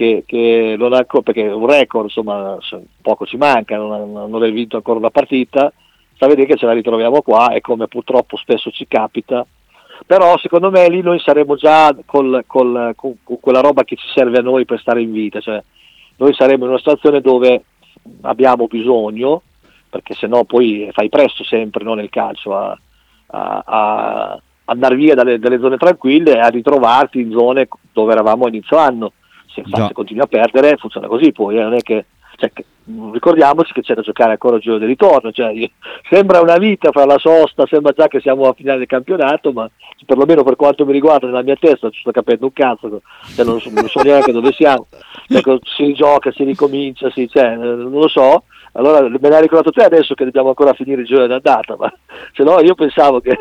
non ha, perché un record insomma poco ci manca, non ha vinto ancora una partita, sta a vedere che ce la ritroviamo qua, e come purtroppo spesso ci capita. Però secondo me lì noi saremo già con quella roba che ci serve a noi per stare in vita, cioè noi saremo in una situazione dove abbiamo bisogno, perché sennò poi fai presto sempre, no, nel calcio a andare via dalle zone tranquille e a ritrovarti in zone dove eravamo a inizio anno. Se continui a perdere funziona così, poi non è che, cioè, ricordiamoci che c'è da giocare ancora il giro di ritorno, cioè, sembra una vita fra la sosta, sembra già che siamo a finale del campionato, ma perlomeno per quanto mi riguarda, nella mia testa non sto capendo un cazzo, cioè, non so neanche dove siamo, cioè, si gioca, si ricomincia, cioè, non lo so. Allora me l'hai ricordato te adesso che dobbiamo ancora finire il giro d'andata, ma se no io pensavo che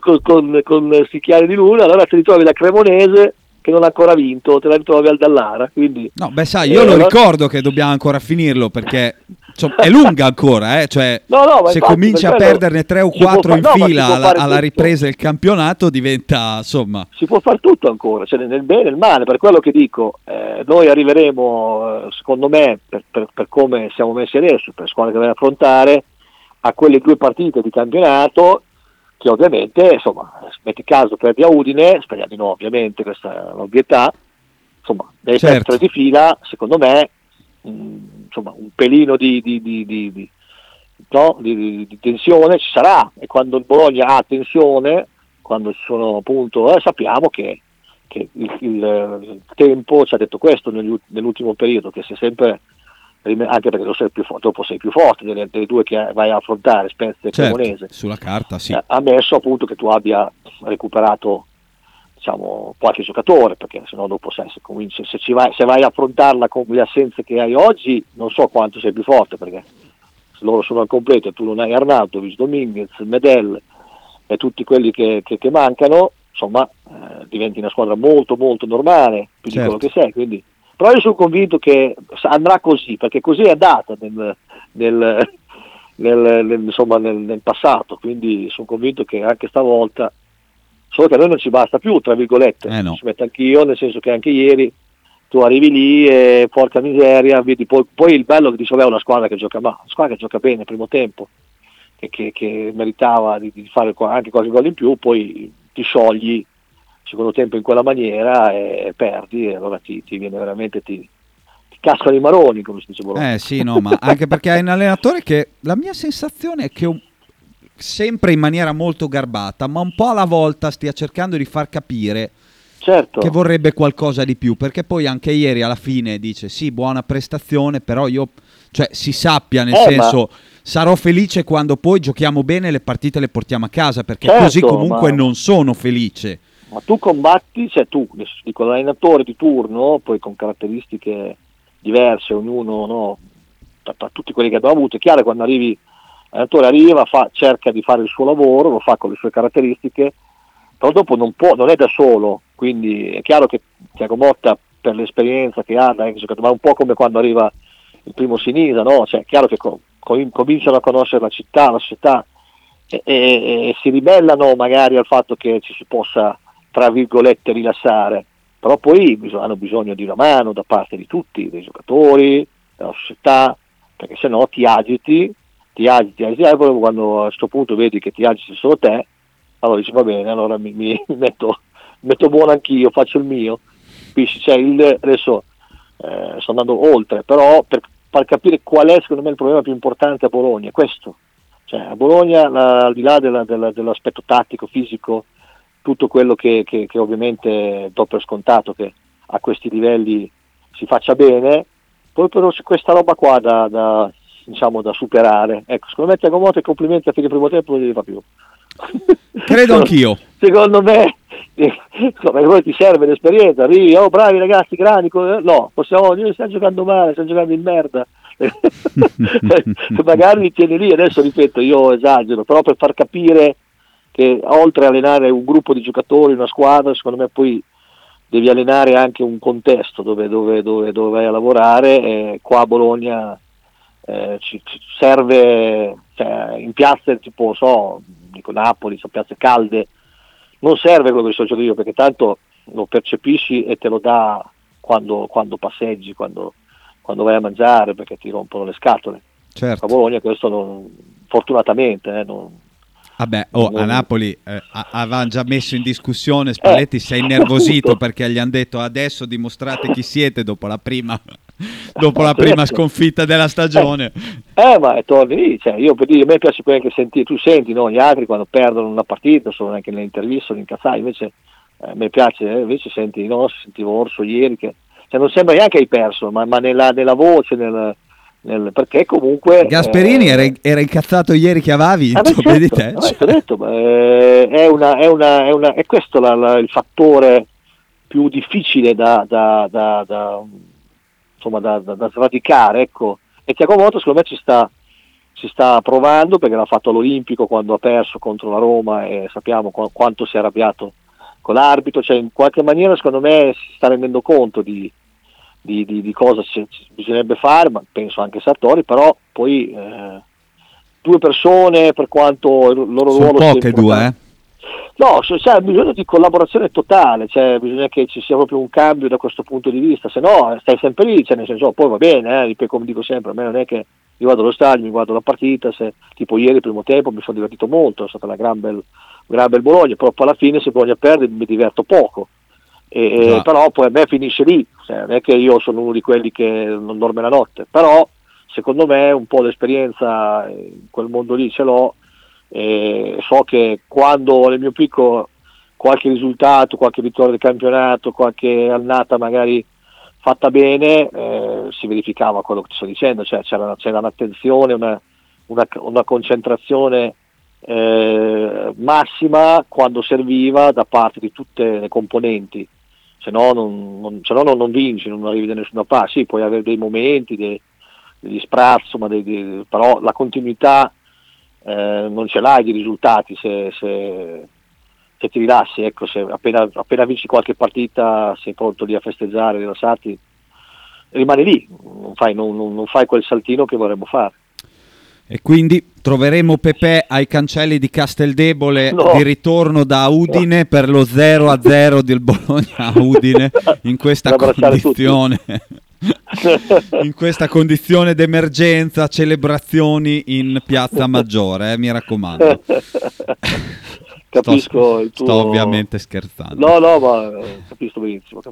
con questi chiari di luna, allora ti ritrovi la Cremonese che non ha ancora vinto, te la ritrovi al Dallara, quindi... No, beh, sai, io lo ricordo che dobbiamo ancora finirlo, perché è lunga ancora, cioè no, se infatti, cominci a perderne 3 o 4 fila alla ripresa del campionato, diventa, insomma... Si può far tutto ancora, cioè nel bene e nel male, per quello che dico, noi arriveremo, secondo me, per come siamo messi adesso, per squadre che dobbiamo affrontare, a quelle 2 partite di campionato, che ovviamente, insomma, metti caso perdi a Udine, speriamo di no ovviamente, questa è l'ovvietà, insomma, dai, certo, 3 di fila, secondo me, insomma, un pelino di tensione ci sarà, e quando il Bologna ha tensione, quando ci sono appunto, sappiamo che il tempo ci ha detto questo nell'ultimo periodo, che sei sempre, anche perché dopo sei più forte delle 2 che vai a affrontare, Spezia e Cremonese, sulla carta, sì, ammesso appunto che tu abbia recuperato, diciamo, qualche giocatore, perché sennò dopo se vai a affrontarla con le assenze che hai oggi, non so quanto sei più forte, perché se loro sono al completo e tu non hai Arnautovic, Dominguez, Medel e tutti quelli che mancano, insomma, diventi una squadra molto molto normale, più di quello che sei, quindi... Però io sono convinto che andrà così, perché così è andata nel passato, quindi sono convinto che anche stavolta, solo che a noi non ci basta più, tra virgolette, no, ci metto anch'io, nel senso che anche ieri tu arrivi lì e porca miseria, vedi poi il bello che diceva, una squadra che gioca, ma una squadra che gioca bene al primo tempo, che meritava di fare anche qualche gol in più, poi ti sciogli secondo tempo in quella maniera e perdi, e allora ti viene veramente, ti cascano i maroni, come si dice Bologna. Sì, no, ma anche perché hai un allenatore che, la mia sensazione è che sempre in maniera molto garbata, ma un po' alla volta stia cercando di far capire, certo, che vorrebbe qualcosa di più, perché poi anche ieri alla fine dice sì, buona prestazione, però io, cioè, si sappia, nel senso, ma... sarò felice quando poi giochiamo bene e le partite le portiamo a casa, perché certo, così comunque non sono felice. Ma tu combatti, cioè tu, dico, l'allenatore di turno, poi con caratteristiche diverse, ognuno, no, tra tutti quelli che abbiamo avuto, è chiaro, quando arrivi, l'allenatore arriva, cerca di fare il suo lavoro, lo fa con le sue caratteristiche, però dopo non è da solo, quindi è chiaro che Thiago Motta, per l'esperienza che ha, ma un po' come quando arriva il primo Sinisa, no? Cioè è chiaro che cominciano a conoscere la città, la società, e si ribellano magari al fatto che ci si possa, tra virgolette, rilassare, però poi hanno bisogno di una mano da parte di tutti, dei giocatori, della società, perché se no ti agiti, poi quando a questo punto vedi che ti agiti solo te, allora dici va bene, allora mi metto buono anch'io, faccio il mio, capisci? Adesso sto andando oltre, però per far capire qual è secondo me il problema più importante a Bologna è questo, cioè a Bologna al di là dell'aspetto tattico, fisico, tutto quello che ovviamente do per scontato che a questi livelli si faccia bene, poi però c'è questa roba qua da superare, ecco, secondo me Thiago Motta, complimenti a fine primo tempo, non glieli fa più, credo anch'io, secondo me, perché poi ti serve l'esperienza, bravi ragazzi, grandi, no, possiamo dire stiamo giocando male, stiamo giocando in merda, magari li tieni lì, adesso ripeto, io esagero, però per far capire che oltre a allenare un gruppo di giocatori, una squadra, secondo me poi devi allenare anche un contesto dove vai a lavorare, e qua a Bologna ci serve, cioè, in piazze tipo Napoli, piazze calde, non serve quello che sto dicendo io, perché tanto lo percepisci e te lo dà quando passeggi, quando vai a mangiare, perché ti rompono le scatole. Certo. A Bologna questo fortunatamente. Vabbè, a Napoli avevano già messo in discussione Spalletti, si è innervosito perché gli hanno detto adesso dimostrate chi siete dopo la prima sconfitta della stagione. Ma torni lì, cioè, io per dire, a me piace poi anche sentire, tu senti, no, gli altri quando perdono una partita sono anche nelle interviste, sono incazzati, invece a me piace, invece senti, sentivo Orso ieri che, cioè, non sembra neanche hai perso, ma nella voce, perché comunque Gasperini era incazzato ieri che aveva vinto, vedi te, è questo il fattore più difficile da sradicare, ecco, e Thiago Motta secondo me ci sta provando, perché l'ha fatto all'Olimpico quando ha perso contro la Roma, e sappiamo quanto si è arrabbiato con l'arbitro, cioè in qualche maniera secondo me si sta rendendo conto di cosa bisognerebbe fare, ma penso anche Sartori, però poi due persone, per quanto il loro ruolo sono poche, no, c'è bisogno di collaborazione totale, cioè bisogna che ci sia proprio un cambio da questo punto di vista, se no stai sempre lì, cioè nel senso, poi va bene, come dico sempre, a me non è che io vado allo stadio, mi guardo la partita, tipo ieri primo tempo mi sono divertito molto, è stata una gran bel Bologna, però alla fine se Bologna perde mi diverto poco. Però poi a me finisce lì, cioè, non è che io sono uno di quelli che non dorme la notte, però secondo me un po' l'esperienza in quel mondo lì ce l'ho, e so che quando nel mio picco qualche risultato, qualche vittoria del campionato, qualche annata magari fatta bene, si verificava quello che ti sto dicendo, cioè c'era un'attenzione, una concentrazione massima quando serviva da parte di tutte le componenti. Se no non vinci, non arrivi da nessuna parte. Sì, puoi avere dei momenti, degli sprazzo, ma però la continuità non ce l'hai di risultati se ti rilassi, ecco, se appena vinci qualche partita sei pronto lì a festeggiare, rilassarti, rimani lì, non fai quel saltino che vorremmo fare. E quindi troveremo Pepe ai cancelli di Casteldebole di ritorno da Udine per lo 0-0 del Bologna a Udine in questa condizione d'emergenza, celebrazioni in Piazza Maggiore, mi raccomando. Capisco il tuo... Sto ovviamente scherzando. No, ma ho capito benissimo.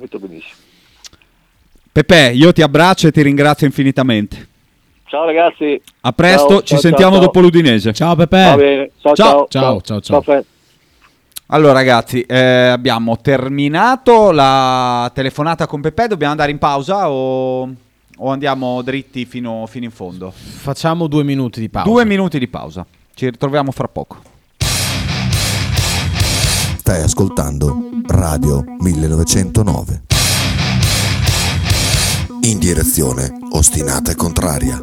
Pepe, io ti abbraccio e ti ringrazio infinitamente. Ciao ragazzi. A presto, ci sentiamo dopo l'Udinese. Ciao Pepe. Va bene. Ciao. Allora ragazzi, abbiamo terminato la telefonata con Pepe, dobbiamo andare in pausa o andiamo dritti fino in fondo? Facciamo 2 minuti di pausa. 2 minuti di pausa. Ci ritroviamo fra poco. Stai ascoltando Radio 1909. In direzione ostinata e contraria.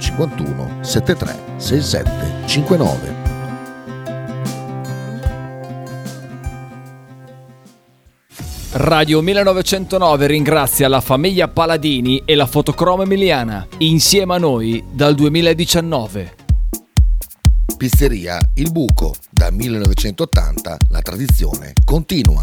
051 73 67 59. Radio 1909 ringrazia la famiglia Paladini e la Fotocromo Emiliana, insieme a noi dal 2019. Pizzeria Il Buco, da 1980 la tradizione continua.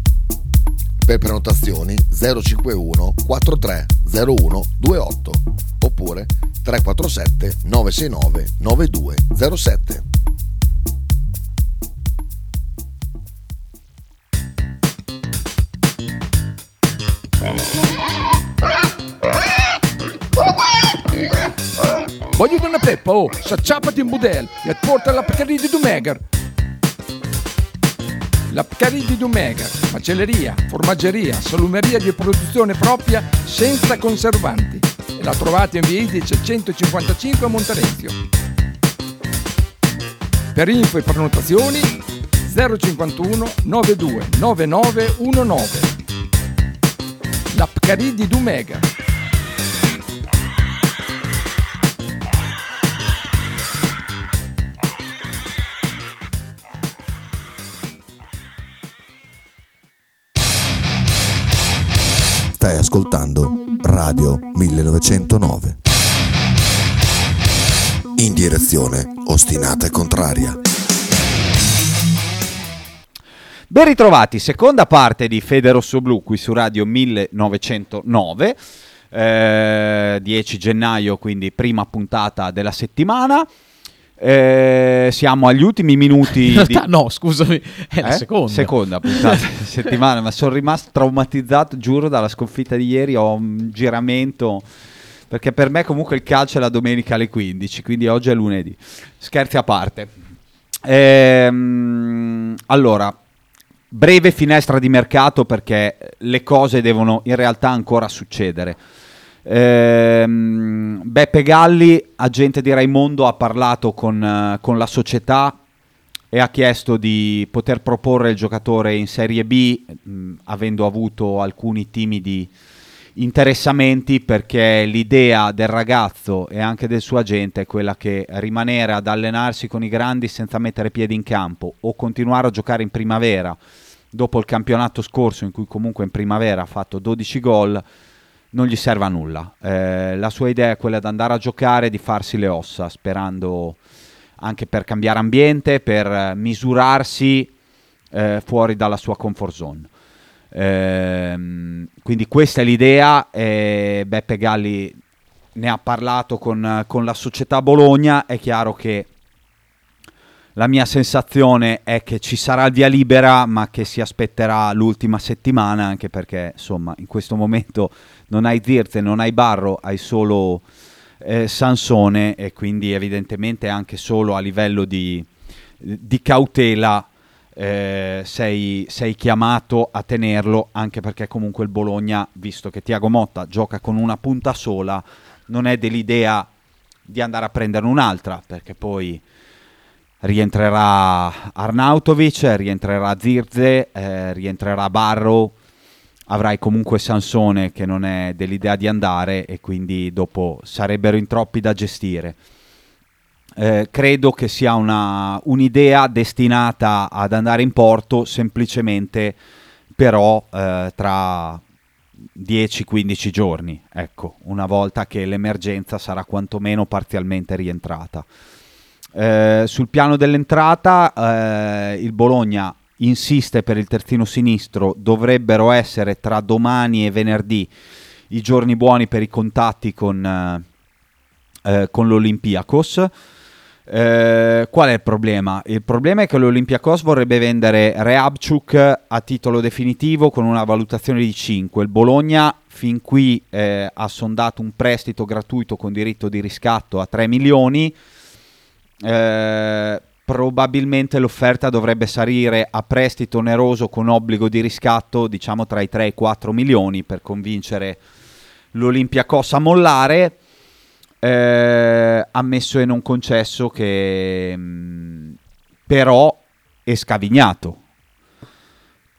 Per prenotazioni 051 4301 28 oppure 347 969 9207. Voglio una peppa, oh, s'acciappati in budel e porta l'Apcari ed Dumègar. L'Apcari ed Dumègar, macelleria, formaggeria, salumeria di produzione propria senza conservanti. E la trovate in via Idice 155 a Monterezio. Per info e prenotazioni 051 92 9919. L'Apcari ed Dumègar. Stai ascoltando Radio 1909. In direzione ostinata e contraria. Ben ritrovati, seconda parte di Fede Rosso Blu qui su Radio 1909. 10 gennaio, quindi prima puntata della settimana. Siamo agli ultimi minuti. In realtà, no, scusami, è la seconda puntata della settimana, ma sono rimasto traumatizzato, giuro, dalla sconfitta di ieri. Ho un giramento, perché per me comunque il calcio è la domenica alle 15, quindi oggi è lunedì. Scherzi a parte. Allora, breve finestra di mercato, perché le cose devono in realtà ancora succedere. Beppe Galli, agente di Raimondo, ha parlato con la società e ha chiesto di poter proporre il giocatore in Serie B, avendo avuto alcuni timidi interessamenti, perché l'idea del ragazzo e anche del suo agente è quella che rimanere ad allenarsi con i grandi senza mettere piedi in campo o continuare a giocare in primavera dopo il campionato scorso, in cui comunque in primavera ha fatto 12 gol, non gli serve a nulla. La sua idea è quella di andare a giocare, di farsi le ossa, sperando anche per cambiare ambiente, per misurarsi fuori dalla sua comfort zone. Quindi questa è l'idea. Beppe Galli ne ha parlato con la società Bologna. È chiaro che la mia sensazione è che ci sarà il via libera, ma che si aspetterà l'ultima settimana, anche perché insomma in questo momento non hai Zirkzee, non hai Barrow, hai solo Sansone, e quindi evidentemente anche solo a livello di cautela sei chiamato a tenerlo, anche perché comunque il Bologna, visto che Thiago Motta gioca con una punta sola, non è dell'idea di andare a prendere un'altra, perché poi rientrerà Arnautovic, rientrerà Zirkzee, rientrerà Barrow, avrai comunque Sansone che non è dell'idea di andare, e quindi dopo sarebbero in troppi da gestire. Credo che sia un'idea destinata ad andare in porto, semplicemente però tra 10-15 giorni, ecco, una volta che l'emergenza sarà quantomeno parzialmente rientrata. Sul piano dell'entrata, il Bologna insiste per il terzino sinistro, dovrebbero essere tra domani e venerdì i giorni buoni per i contatti con l'Olympiakos. Qual è il problema? Il problema è che l'Olympiakos vorrebbe vendere Reabchuk a titolo definitivo con una valutazione di 5. Il Bologna fin qui ha sondato un prestito gratuito con diritto di riscatto a 3 milioni. Probabilmente l'offerta dovrebbe salire a prestito oneroso con obbligo di riscatto, diciamo tra i 3 e i 4 milioni, per convincere l'Olympiakos a mollare. Ammesso e non concesso che però esca Vignato,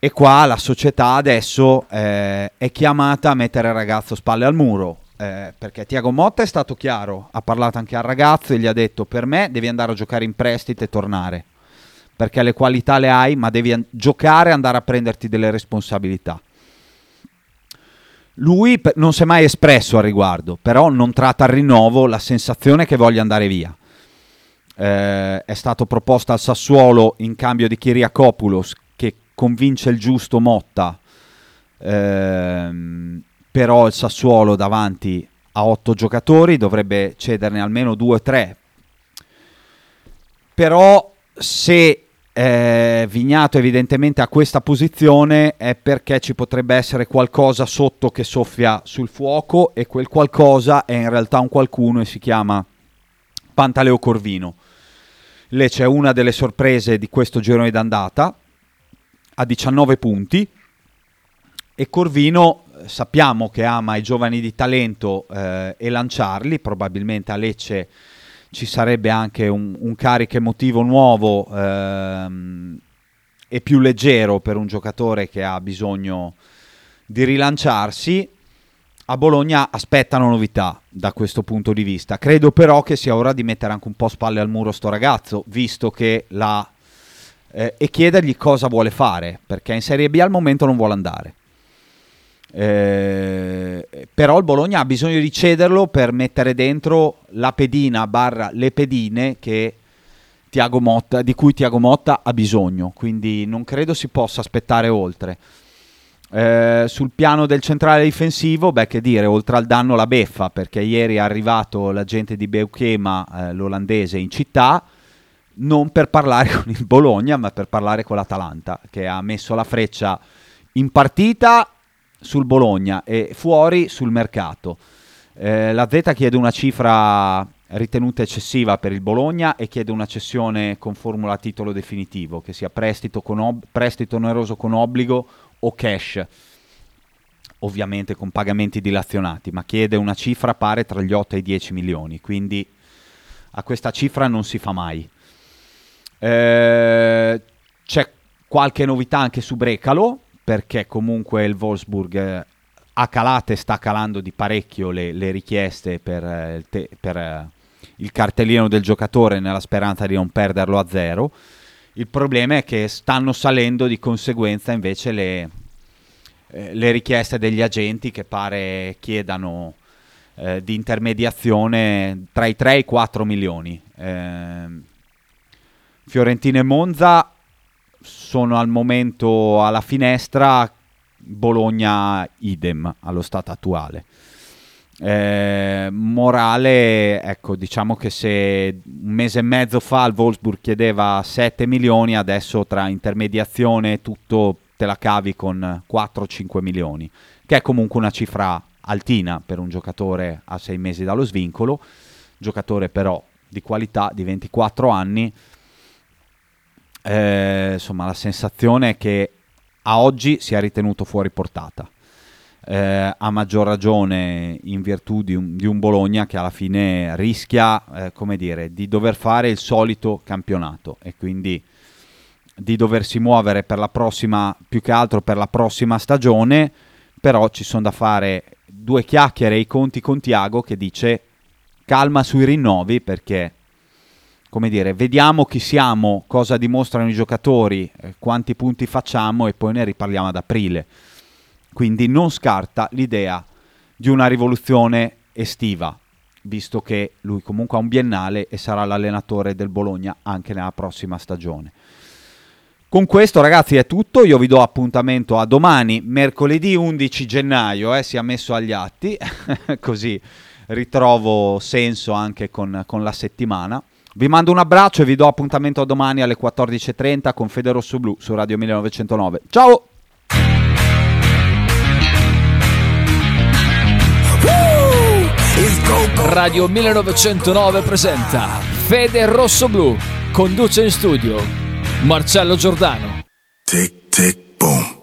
e qua la società adesso è chiamata a mettere il ragazzo spalle al muro, perché Thiago Motta è stato chiaro, ha parlato anche al ragazzo e gli ha detto: per me devi andare a giocare in prestito e tornare, perché le qualità le hai, ma devi giocare e andare a prenderti delle responsabilità. Lui non si è mai espresso al riguardo, però non tratta al rinnovo la sensazione che voglia andare via. È stato proposto al Sassuolo in cambio di Kyriakopoulos, che convince il giusto Motta, però il Sassuolo davanti a 8 giocatori dovrebbe cederne almeno 2 o 3. Però se Vignato evidentemente a questa posizione è perché ci potrebbe essere qualcosa sotto che soffia sul fuoco, e quel qualcosa è in realtà un qualcuno e si chiama Pantaleo Corvino. Lecce è una delle sorprese di questo girone d'andata, a 19 punti, e Corvino sappiamo che ama i giovani di talento e lanciarli. Probabilmente a Lecce ci sarebbe anche un carico emotivo nuovo e più leggero per un giocatore che ha bisogno di rilanciarsi. A Bologna aspettano novità da questo punto di vista. Credo però che sia ora di mettere anche un po' spalle al muro sto ragazzo, visto che e chiedergli cosa vuole fare, perché in Serie B al momento non vuole andare. Però il Bologna ha bisogno di cederlo per mettere dentro la pedina / le pedine che Thiago Motta ha bisogno, quindi non credo si possa aspettare oltre. Sul piano del centrale difensivo, che dire, oltre al danno la beffa, perché ieri è arrivato l'agente di Beukema, l'olandese, in città, non per parlare con il Bologna ma per parlare con l'Atalanta, che ha messo la freccia in partita sul Bologna e fuori sul mercato. La Z chiede una cifra ritenuta eccessiva per il Bologna e chiede una cessione con formula a titolo definitivo, che sia prestito oneroso con obbligo o cash, ovviamente con pagamenti dilazionati, ma chiede una cifra pari tra gli 8 e i 10 milioni, quindi a questa cifra non si fa mai. C'è qualche novità anche su Brecalo, perché comunque il Wolfsburg ha calato e sta calando di parecchio le richieste per il cartellino del giocatore, nella speranza di non perderlo a zero. Il problema è che stanno salendo di conseguenza invece le richieste degli agenti, che pare chiedano di intermediazione tra i 3 e i 4 milioni. Fiorentina e Monza sono al momento alla finestra, Bologna idem allo stato attuale. Morale, ecco, diciamo che se un mese e mezzo fa il Wolfsburg chiedeva 7 milioni, adesso tra intermediazione tutto te la cavi con 4-5 milioni, che è comunque una cifra altina per un giocatore a 6 mesi dallo svincolo, giocatore però di qualità, di 24 anni. Insomma, la sensazione è che a oggi sia ritenuto fuori portata, a maggior ragione in virtù di un Bologna che alla fine rischia come dire, di dover fare il solito campionato e quindi di doversi muovere per la prossima, più che altro per la prossima stagione. Però ci sono da fare due chiacchiere e i conti con Thiago, che dice calma sui rinnovi, perché come dire, vediamo chi siamo, cosa dimostrano i giocatori, quanti punti facciamo e poi ne riparliamo ad aprile. Quindi non scarta l'idea di una rivoluzione estiva, visto che lui comunque ha un biennale e sarà l'allenatore del Bologna anche nella prossima stagione. Con questo, ragazzi, è tutto. Io vi do appuntamento a domani, mercoledì 11 gennaio, si è messo agli atti, così ritrovo senso anche con la settimana. Vi mando un abbraccio e vi do appuntamento a domani alle 14:30 con Fede Rosso Blu su Radio 1909. Ciao! Radio 1909 presenta Fede Rosso Blu, conduce in studio Marcello Giordano. Tic tic boom.